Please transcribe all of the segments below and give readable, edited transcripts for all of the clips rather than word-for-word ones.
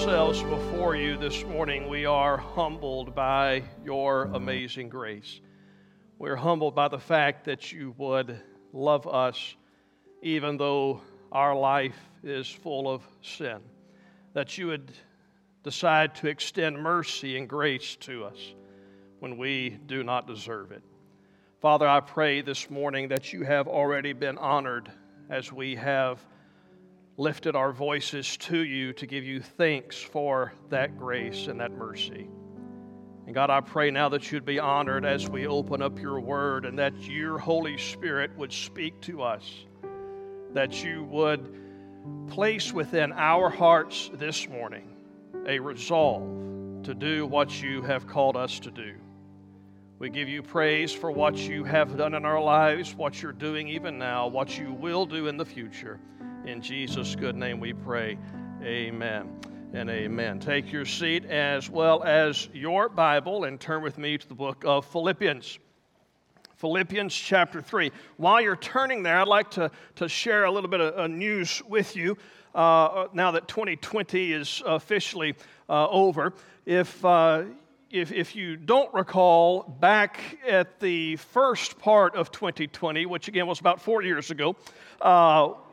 ourselves before you this morning. We are humbled by your amazing grace. We're humbled by the fact that you would love us even though our life is full of sin, that you would decide to extend mercy and grace to us when we do not deserve it. Father, I pray this morning that you have already been honored as we have lifted our voices to you to give you thanks for that grace and that mercy. And God, I pray now that you'd be honored as we open up your word, and that your Holy Spirit would speak to us, that you would place within our hearts this morning a resolve to do what you have called us to do. We give you praise for what you have done in our lives, what you're doing even now, what you will do in the future. In Jesus' good name we pray, amen and amen. Take your seat as well as your Bible and turn with me to the book of Philippians. Philippians chapter 3. While you're turning there, I'd like to share a little bit of news with you now that 2020 is officially over. If you don't recall, back at the first part of 2020, which again was about 4 years ago,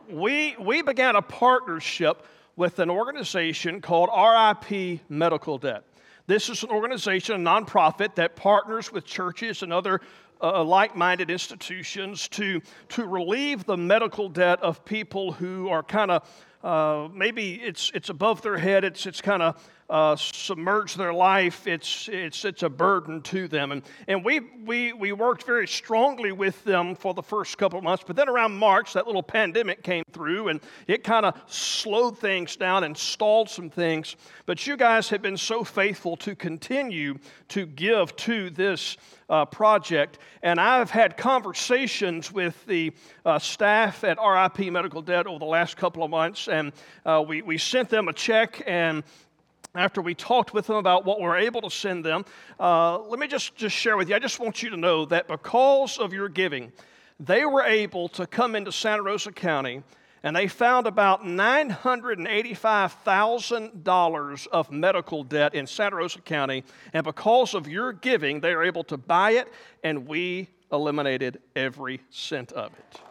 we began a partnership with an organization called RIP Medical Debt. This is an organization, a nonprofit, that partners with churches and other like-minded institutions to relieve the medical debt of people who are kind of maybe it's above their head, it's kind of submerged their life, it's a burden to them, and we worked very strongly with them for the first couple of months, but then around March that little pandemic came through and it kind of slowed things down and stalled some things. But you guys have been so faithful to continue to give to this project, and I've had conversations with the staff at RIP Medical Debt over the last couple of months, and we sent them a check, and after we talked with them about what we're able to send them, let me just share with you, I just want you to know that because of your giving, they were able to come into Santa Rosa County, and they found about $985,000 of medical debt in Santa Rosa County, and because of your giving, they were able to buy it, and we eliminated every cent of it.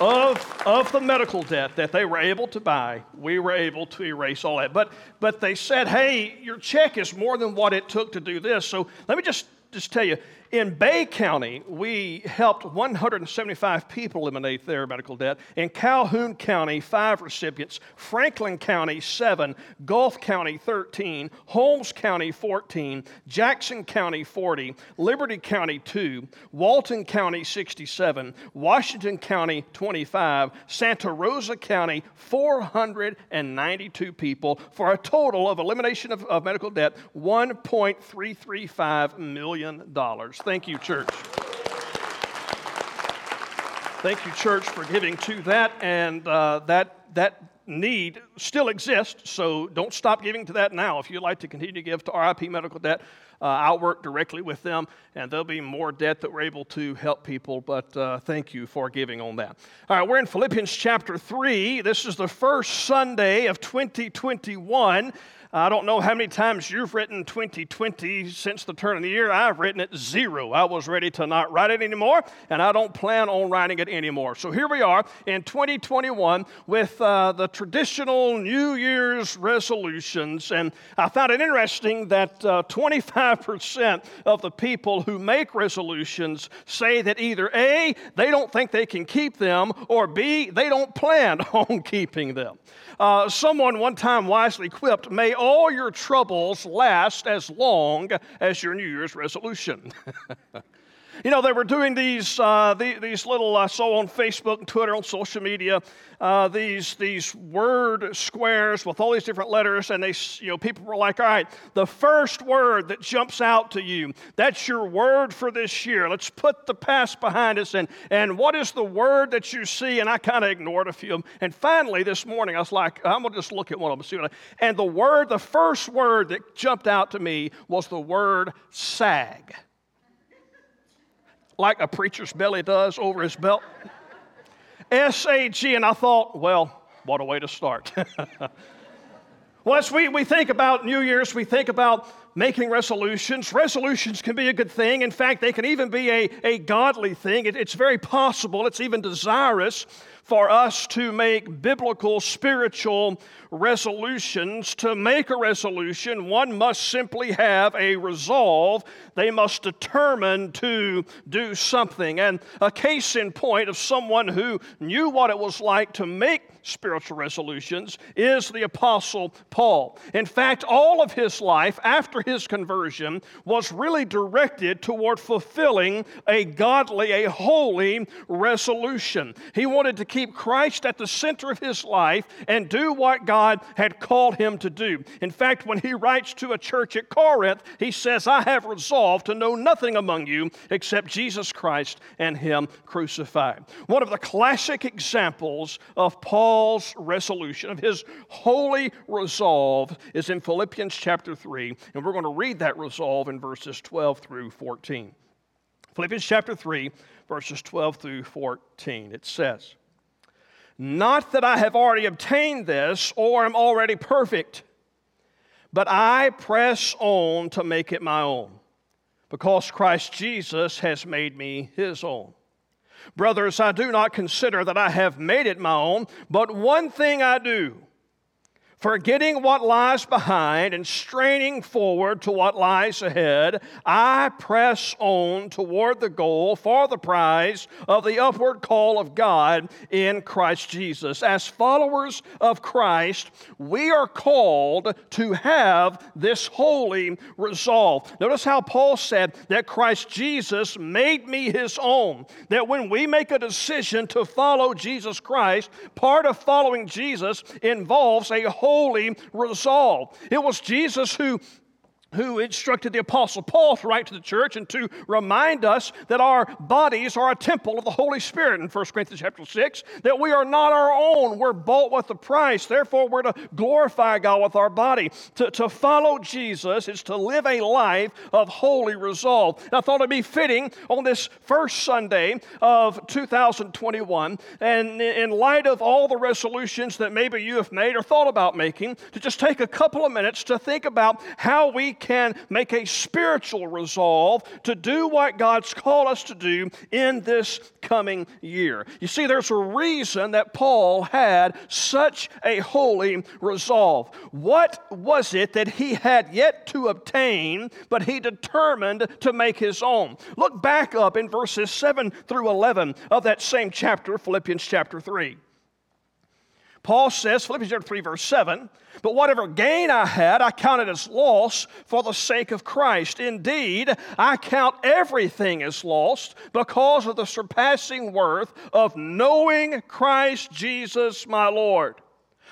Of the medical debt that they were able to buy, we were able to erase all that. But they said, hey, your check is more than what it took to do this. So let me just tell you, in Bay County, we helped 175 people eliminate their medical debt. In Calhoun County, 5 recipients. Franklin County, 7. Gulf County, 13. Holmes County, 14. Jackson County, 40. Liberty County, 2. Walton County, 67. Washington County, 25. Santa Rosa County, 492 people, for a total of elimination of medical debt, $1.335 million. Thank you, church. Thank you, church, for giving to that, and that need still exists, so don't stop giving to that now. If you'd like to continue to give to RIP Medical Debt, I'll work directly with them, and there'll be more debt that we're able to help people, but thank you for giving on that. All right, we're in Philippians chapter 3. This is the first Sunday of 2021. I don't know how many times you've written 2020 since the turn of the year. I've written it 0. I was ready to not write it anymore, and I don't plan on writing it anymore. So here we are in 2021 with the traditional New Year's resolutions, and I found it interesting that 25% of the people who make resolutions say that either A, they don't think they can keep them, or B, they don't plan on keeping them. Someone one time wisely quipped, "May all your troubles last as long as your New Year's resolution." You know, they were doing these little, I saw on Facebook and Twitter, on social media, these word squares with all these different letters, and people were like, all right, the first word that jumps out to you, that's your word for this year. Let's put the past behind us, and what is the word that you see? And I kind of ignored a few of them, and finally this morning I was like, I'm going to just look at one of them, see what and the first word that jumped out to me was the word sag. Like a preacher's belly does over his belt. SAG, and I thought, well, What a way to start. Well, as we think about New Year's, we think about making resolutions. Resolutions can be a good thing. In fact, they can even be a godly thing. It's very possible, it's even desirous for us to make biblical, spiritual resolutions. To make a resolution, one must simply have a resolve. They must determine to do something. And a case in point of someone who knew what it was like to make spiritual resolutions is the Apostle Paul. In fact, all of his life after his conversion was really directed toward fulfilling a godly, a holy resolution. He wanted to keep Christ at the center of his life and do what God had called him to do. In fact, when he writes to a church at Corinth, he says, I have resolved to know nothing among you except Jesus Christ and him crucified. One of the classic examples of Paul's resolution, of his holy resolve, is in Philippians chapter 3, and we're going to read that resolve in verses 12 through 14. Philippians chapter 3, verses 12 through 14, it says, Not that I have already obtained this or am already perfect, but I press on to make it my own, because Christ Jesus has made me his own. Brothers, I do not consider that I have made it my own, but one thing I do, forgetting what lies behind and straining forward to what lies ahead, I press on toward the goal for the prize of the upward call of God in Christ Jesus. As followers of Christ, we are called to have this holy resolve. Notice how Paul said that Christ Jesus made me his own, that when we make a decision to follow Jesus Christ, part of following Jesus involves a holy resolve. It was Jesus who instructed the Apostle Paul to write to the church and to remind us that our bodies are a temple of the Holy Spirit in 1 Corinthians chapter 6, that we are not our own. We're bought with a price. Therefore, we're to glorify God with our body. To follow Jesus is to live a life of holy resolve. And I thought it'd be fitting on this first Sunday of 2021, and in light of all the resolutions that maybe you have made or thought about making, to just take a couple of minutes to think about how we can make a spiritual resolve to do what God's called us to do in this coming year. You see, there's a reason that Paul had such a holy resolve. What was it that he had yet to obtain, but he determined to make his own? Look back up in verses 7 through 11 of that same chapter, Philippians chapter 3. Paul says, Philippians chapter 3, verse 7, But whatever gain I had, I counted as loss for the sake of Christ. Indeed, I count everything as lost because of the surpassing worth of knowing Christ Jesus my Lord.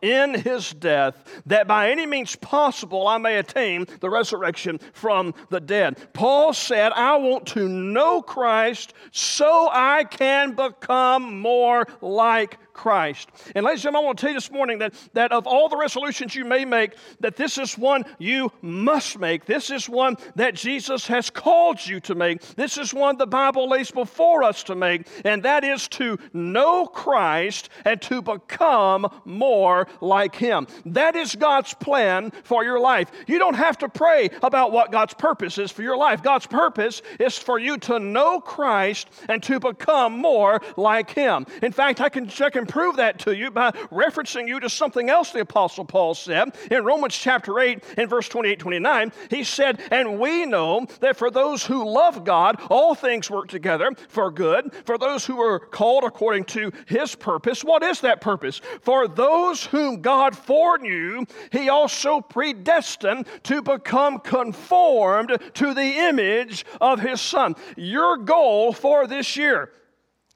in his death, that by any means possible I may attain the resurrection from the dead. Paul said, I want to know Christ so I can become more like Christ. And ladies and gentlemen, I want to tell you this morning that of all the resolutions you may make, that this is one you must make. This is one that Jesus has called you to make. This is one the Bible lays before us to make, and that is to know Christ and to become more like him. That is God's plan for your life. You don't have to pray about what God's purpose is for your life. God's purpose is for you to know Christ and to become more like him. In fact, I can prove that to you by referencing you to something else the Apostle Paul said in Romans chapter 8 and verse 28-29. He said, and we know that for those who love God, all things work together for good, for those who are called according to his purpose. What is that purpose? For those whom God foreknew, he also predestined to become conformed to the image of his Son. Your goal for this year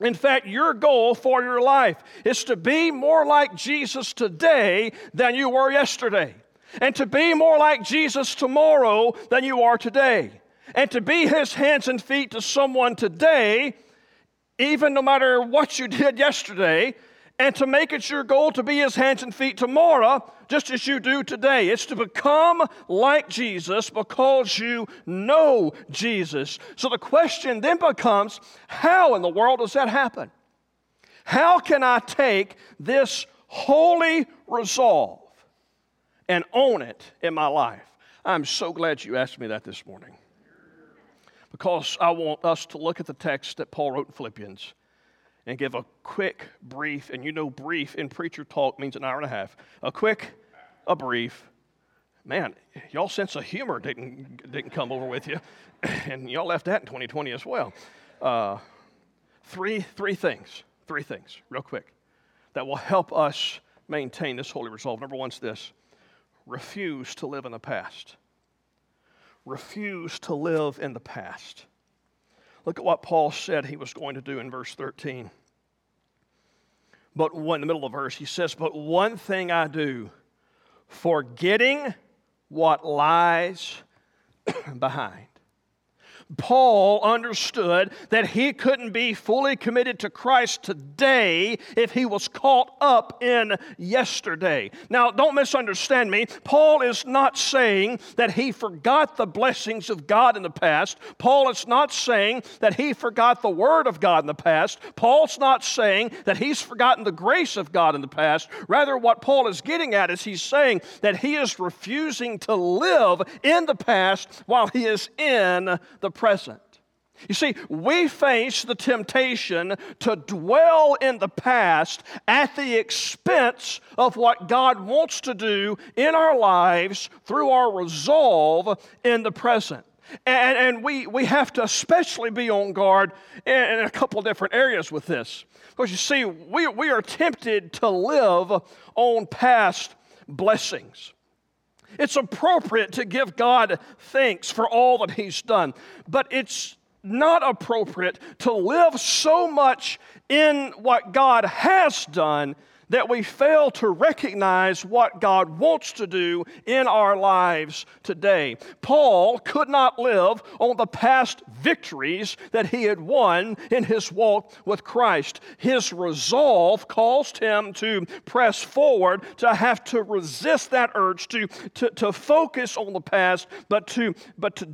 In fact, your goal for your life is to be more like Jesus today than you were yesterday, and to be more like Jesus tomorrow than you are today, and to be His hands and feet to someone today, even no matter what you did yesterday, and to make it your goal to be His hands and feet tomorrow, just as you do today. It's to become like Jesus because you know Jesus. So the question then becomes, how in the world does that happen? How can I take this holy resolve and own it in my life? I'm so glad you asked me that this morning, because I want us to look at the text that Paul wrote in Philippians and give a quick, brief, and you know brief in preacher talk means an hour and a half. A brief. Man, y'all sense of humor didn't come over with you, and y'all left that in 2020 as well. Three things, real quick, that will help us maintain this holy resolve. Number one is this: refuse to live in the past. Refuse to live in the past. Look at what Paul said he was going to do in verse 13. But in the middle of the verse, he says, "But one thing I do, forgetting what lies behind." Paul understood that he couldn't be fully committed to Christ today if he was caught up in yesterday. Now, don't misunderstand me. Paul is not saying that he forgot the blessings of God in the past. Paul is not saying that he forgot the Word of God in the past. Paul's not saying that he's forgotten the grace of God in the past. Rather, what Paul is getting at is he's saying that he is refusing to live in the past while he is in the present. You see, we face the temptation to dwell in the past at the expense of what God wants to do in our lives through our resolve in the present. And we have to especially be on guard in a couple different areas with this. Because you see, we are tempted to live on past blessings. It's appropriate to give God thanks for all that He's done, but it's not appropriate to live so much in what God has done that we fail to recognize what God wants to do in our lives today. Paul could not live on the past victories that he had won in his walk with Christ. His resolve caused him to press forward, to have to resist that urge, to focus on the past, but to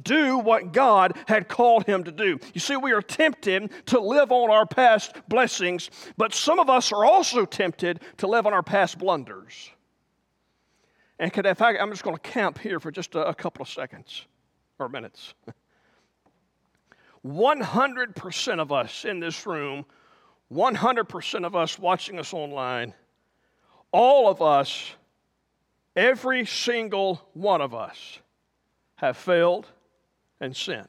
do what God had called him to do. You see, we are tempted to live on our past blessings, but some of us are also tempted to live on our past blunders. And I'm just going to camp here for just a couple of seconds or minutes. 100% of us in this room, 100% of us watching us online, all of us, every single one of us have failed and sinned.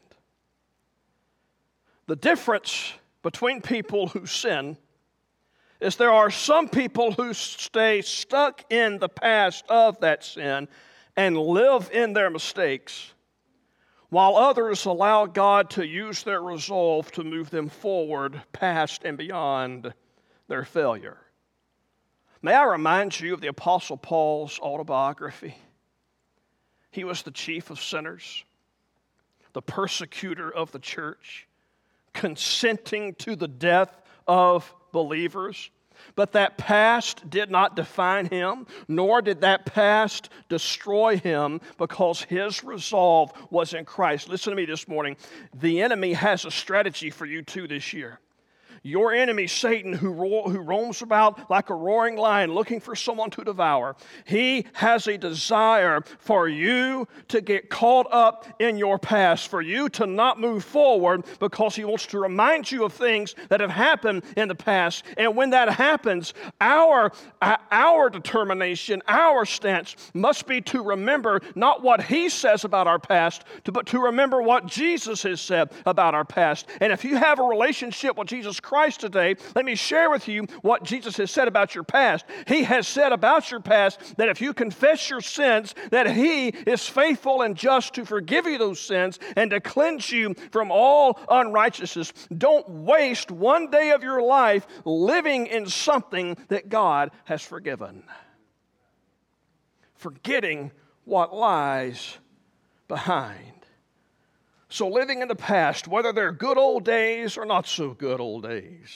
The difference between people who sin is there are some people who stay stuck in the past of that sin and live in their mistakes, while others allow God to use their resolve to move them forward past and beyond their failure. May I remind you of the Apostle Paul's autobiography? He was the chief of sinners, the persecutor of the church, consenting to the death of believers, but that past did not define him, nor did that past destroy him, because his resolve was in Christ. Listen to me this morning. The enemy has a strategy for you too this year. Your enemy, Satan, who roams about like a roaring lion looking for someone to devour, he has a desire for you to get caught up in your past, for you to not move forward, because he wants to remind you of things that have happened in the past. And when that happens, our determination, our stance must be to remember not what he says about our past, but to remember what Jesus has said about our past. And if you have a relationship with Jesus Christ, Christ today, let me share with you what Jesus has said about your past. He has said about your past that if you confess your sins, that He is faithful and just to forgive you those sins and to cleanse you from all unrighteousness. Don't waste one day of your life living in something that God has forgiven. Forgetting what lies behind. So living in the past, whether they're good old days or not so good old days,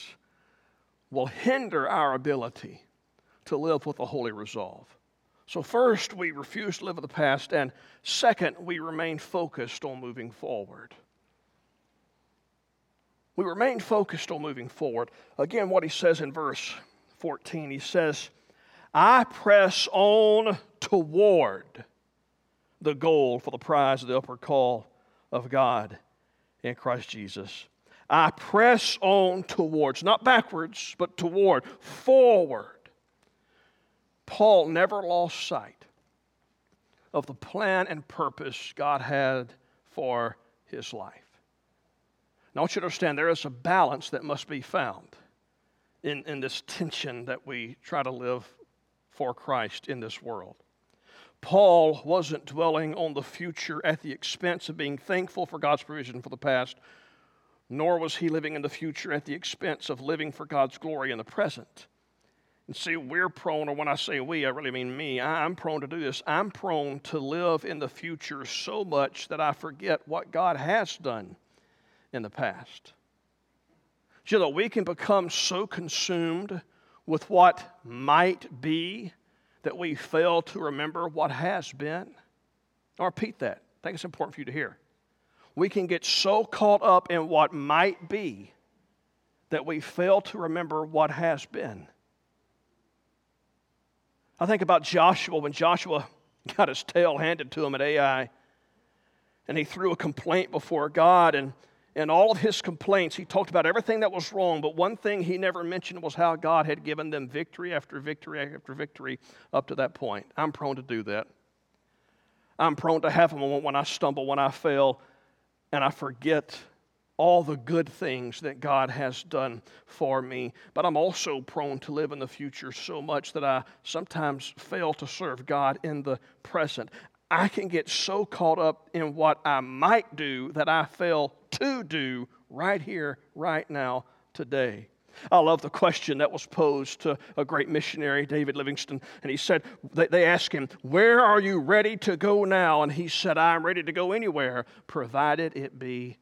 will hinder our ability to live with a holy resolve. So first, we refuse to live in the past, and second, we remain focused on moving forward. We remain focused on moving forward. Again, what he says in verse 14, he says, I press on toward the goal for the prize of the upward call of God in Christ Jesus. I press on towards, not backwards, but toward, forward. Paul never lost sight of the plan and purpose God had for his life. Now, I want you to understand there is a balance that must be found in this tension that we try to live for Christ in this world. Paul wasn't dwelling on the future at the expense of being thankful for God's provision for the past, nor was he living in the future at the expense of living for God's glory in the present. And see, we're prone, or when I say we, I really mean me. I'm prone to do this. I'm prone to live in the future so much that I forget what God has done in the past. You know, we can become so consumed with what might be that we fail to remember what has been. I'll repeat that. I think it's important for you to hear. We can get so caught up in what might be that we fail to remember what has been. I think about Joshua when Joshua got his tail handed to him at Ai, and he threw a complaint before God, and in all of his complaints, he talked about everything that was wrong, but one thing he never mentioned was how God had given them victory after victory after victory up to that point. I'm prone to do that. I'm prone to have a moment when I stumble, when I fail, and I forget all the good things that God has done for me. But I'm also prone to live in the future so much that I sometimes fail to serve God in the present. I can get so caught up in what I might do that I fail to do right here, right now, today. I love the question that was posed to a great missionary, David Livingstone, and he said, they asked him, where are you ready to go now? And he said, I'm ready to go anywhere, provided it be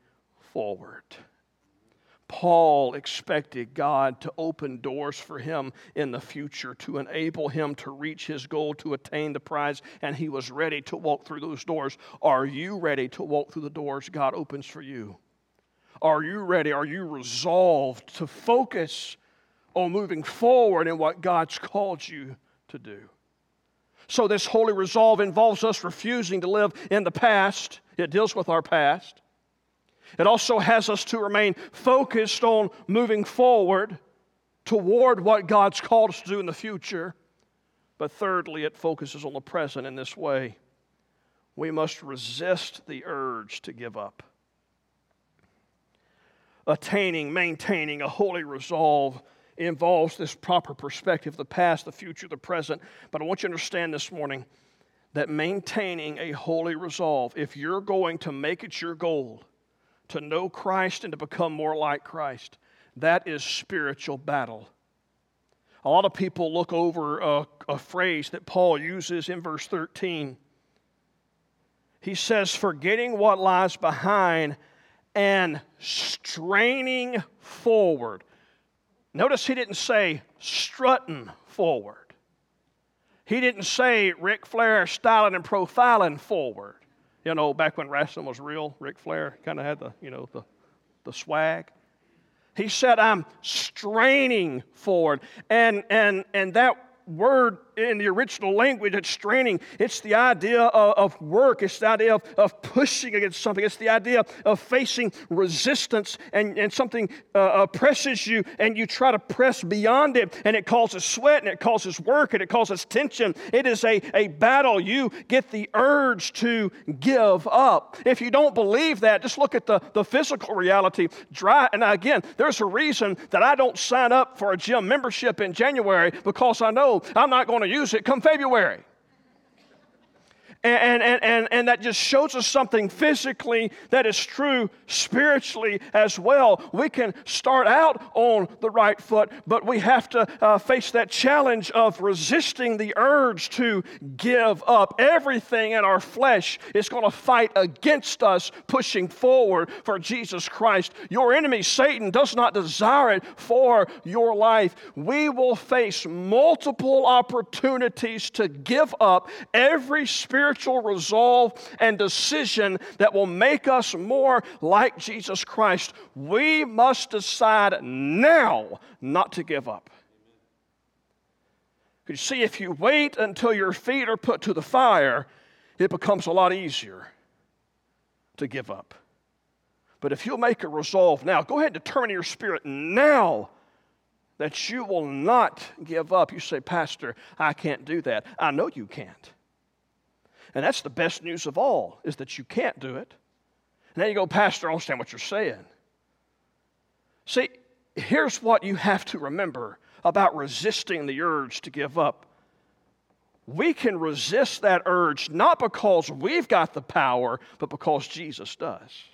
forward. Paul expected God to open doors for him in the future to enable him to reach his goal, to attain the prize, and he was ready to walk through those doors. Are you ready to walk through the doors God opens for you? Are you ready? Are you resolved to focus on moving forward in what God's called you to do? So this holy resolve involves us refusing to live in the past. It deals with our past. It also has us to remain focused on moving forward toward what God's called us to do in the future. But thirdly, it focuses on the present in this way. We must resist the urge to give up. Attaining, maintaining a holy resolve involves this proper perspective, the past, the future, the present. But I want you to understand this morning that maintaining a holy resolve, if you're going to make it your goal to know Christ and to become more like Christ, that is spiritual battle. A lot of people look over a phrase that Paul uses in verse 13. He says, forgetting what lies behind and straining forward. Notice he didn't say strutting forward. He didn't say Ric Flair styling and profiling forward. You know, back when wrestling was real, Ric Flair kind of had the swag. He said, I'm straining forward. And that word in the original language, it's straining. It's the idea of work. It's the idea of pushing against something. It's the idea of facing resistance, and something presses you, and you try to press beyond it, and it causes sweat, and it causes work, and it causes tension. It is a battle. You get the urge to give up. If you don't believe that, just look at the physical reality. And again, there's a reason that I don't sign up for a gym membership in January, because I know I'm not going to use it come February. And that just shows us something physically that is true spiritually as well. We can start out on the right foot, but we have to face that challenge of resisting the urge to give up. Everything in our flesh is going to fight against us pushing forward for Jesus Christ. Your enemy, Satan, does not desire it for your life. We will face multiple opportunities to give up every spiritual resolve and decision that will make us more like Jesus Christ. We must decide now not to give up. You see, if you wait until your feet are put to the fire, it becomes a lot easier to give up. But if you'll make a resolve now, go ahead and determine in your spirit now that you will not give up. You say, "Pastor, I can't do that." I know you can't. And that's the best news of all, is that you can't do it. And then you go, "Pastor, I don't understand what you're saying." See, here's what you have to remember about resisting the urge to give up. We can resist that urge not because we've got the power, but because Jesus does.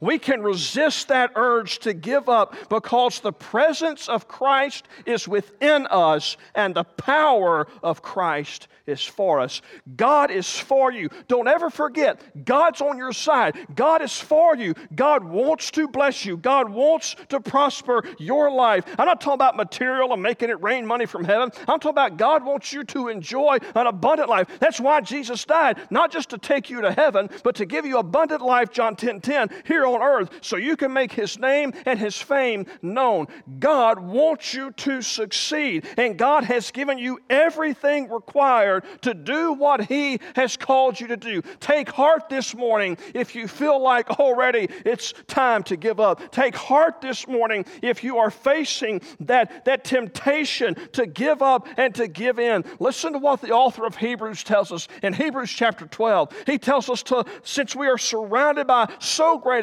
We can resist that urge to give up because the presence of Christ is within us and the power of Christ is for us. God is for you. Don't ever forget, God's on your side. God is for you. God wants to bless you. God wants to prosper your life. I'm not talking about material and making it rain money from heaven. I'm talking about God wants you to enjoy an abundant life. That's why Jesus died, not just to take you to heaven, but to give you abundant life, John 10:10. Here on earth, so you can make his name and his fame known. God wants you to succeed, and God has given you everything required to do what he has called you to do. Take heart this morning if you feel like already it's time to give up. Take heart this morning if you are facing that temptation to give up and to give in. Listen to what the author of Hebrews tells us in Hebrews chapter 12. He tells us since we are surrounded by so great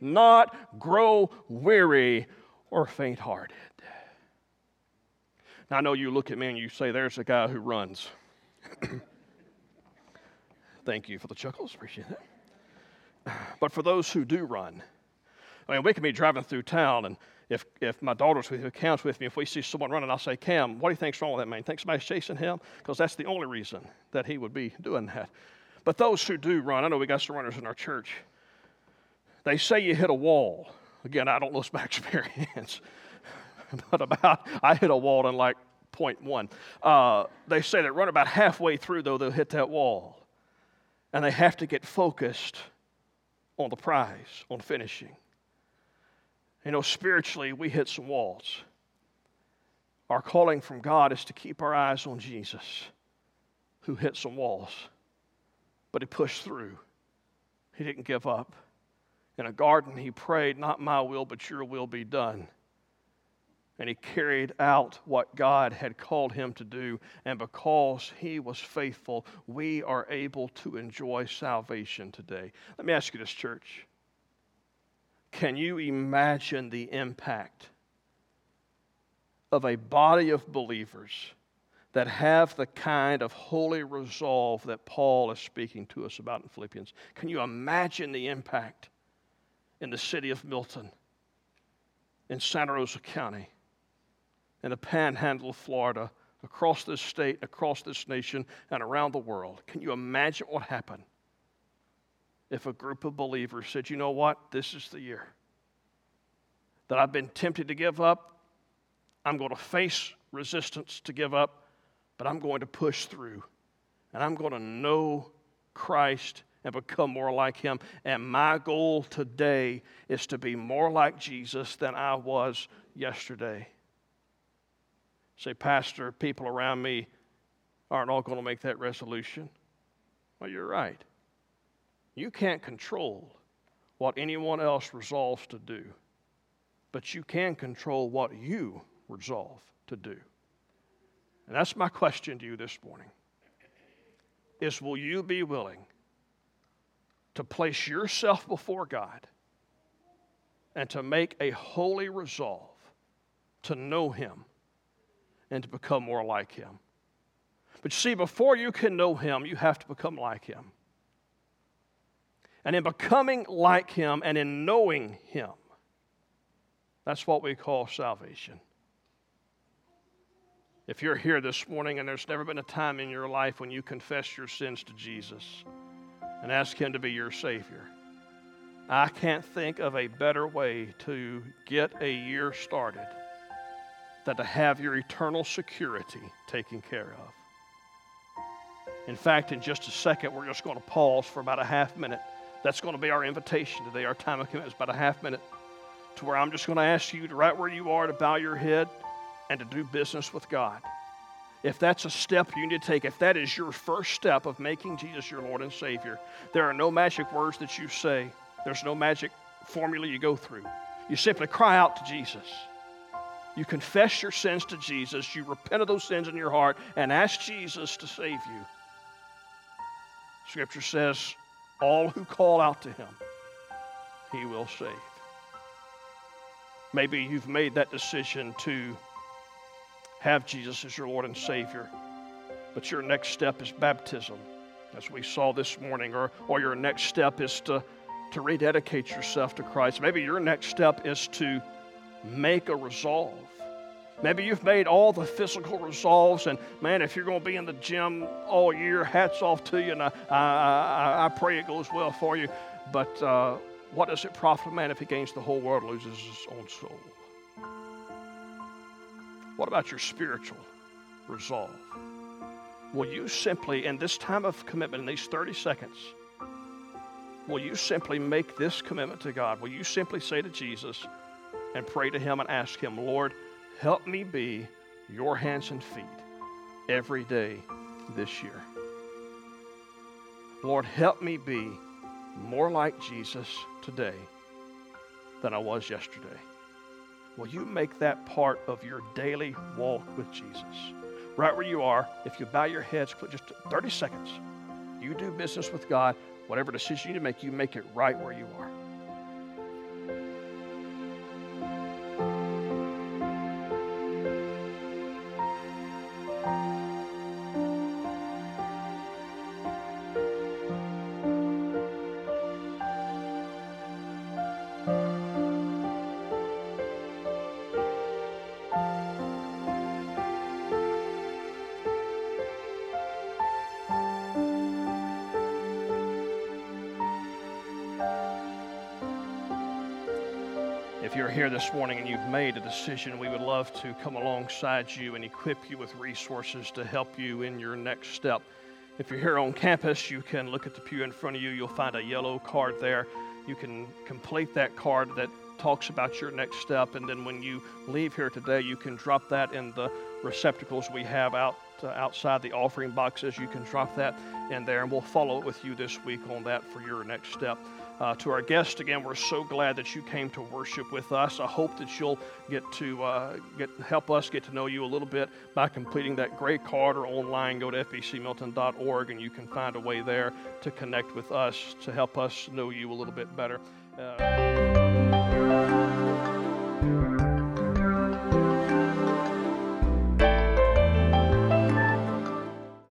not grow weary or faint-hearted. Now, I know you look at me and you say, "There's a guy who runs." Thank you for the chuckles. Appreciate it. But for those who do run, I mean, we can be driving through town, and if my daughter's with me, Cam's with me, if we see someone running, I'll say, "Cam, what do you think's wrong with that man? Think somebody's chasing him?" Because that's the only reason that he would be doing that. But those who do run, I know we got some runners in our church. They say you hit a wall. Again, I don't know my experience, but I hit a wall in like 0.1. They say that run about halfway through, though, they'll hit that wall. And they have to get focused on the prize, on finishing. You know, spiritually, we hit some walls. Our calling from God is to keep our eyes on Jesus, who hit some walls, but he pushed through. He didn't give up. In a garden, he prayed, "Not my will, but your will be done." And he carried out what God had called him to do. And because he was faithful, we are able to enjoy salvation today. Let me ask you this, church. Can you imagine the impact of a body of believers that have the kind of holy resolve that Paul is speaking to us about in Philippians? Can you imagine the impact in the city of Milton, in Santa Rosa County, in the panhandle of Florida, across this state, across this nation, and around the world. Can you imagine what happened if a group of believers said, you know what, this is the year that I've been tempted to give up. I'm going to face resistance to give up, but I'm going to push through, and I'm going to know Christ and become more like him. And my goal today is to be more like Jesus than I was yesterday. Say, Pastor, people around me aren't all going to make that resolution. Well, you're right. You can't control what anyone else resolves to do, but you can control what you resolve to do. And that's my question to you this morning, is will you be willing to place yourself before God and to make a holy resolve to know him and to become more like him? But you see, before you can know him, you have to become like him. And in becoming like him and in knowing him, that's what we call salvation. If you're here this morning and there's never been a time in your life when you confessed your sins to Jesus and ask him to be your Savior, I can't think of a better way to get a year started than to have your eternal security taken care of. In fact, in just a second, we're just going to pause for about a half minute. That's going to be our invitation today. Our time of commitment is about a half minute, to where I'm just going to ask you, right where you are, to bow your head and to do business with God. If that's a step you need to take, if that is your first step of making Jesus your Lord and Savior, there are no magic words that you say. There's no magic formula you go through. You simply cry out to Jesus. You confess your sins to Jesus. You repent of those sins in your heart and ask Jesus to save you. Scripture says, all who call out to him, he will save. Maybe you've made that decision to have Jesus as your Lord and Savior, but your next step is baptism, as we saw this morning, or your next step is to rededicate yourself to Christ. Maybe your next step is to make a resolve. Maybe you've made all the physical resolves, and man, if you're going to be in the gym all year, hats off to you, and I pray it goes well for you, but what does it profit a man if he gains the whole world and loses his own soul? What about your spiritual resolve? Will you simply, in this time of commitment, in these 30 seconds, will you simply make this commitment to God? Will you simply say to Jesus and pray to him and ask him, Lord, help me be your hands and feet every day this year. Lord, help me be more like Jesus today than I was yesterday. Will you make that part of your daily walk with Jesus? Right where you are, if you bow your heads, just 30 seconds, you do business with God. Whatever decision you need to make, you make it right where you are. If you're here this morning and you've made a decision, we would love to come alongside you and equip you with resources to help you in your next step. If you're here on campus, you can look at the pew in front of you. You'll find a yellow card there. You can complete that card that talks about your next step. And then when you leave here today, you can drop that in the receptacles we have outside the offering boxes. You can drop that in there, and we'll follow up with you this week on that for your next step. To our guests, again, we're so glad that you came to worship with us. I hope that you'll get to help us get to know you a little bit by completing that gray card, or online. Go to fbcmilton.org, and you can find a way there to connect with us to help us know you a little bit better.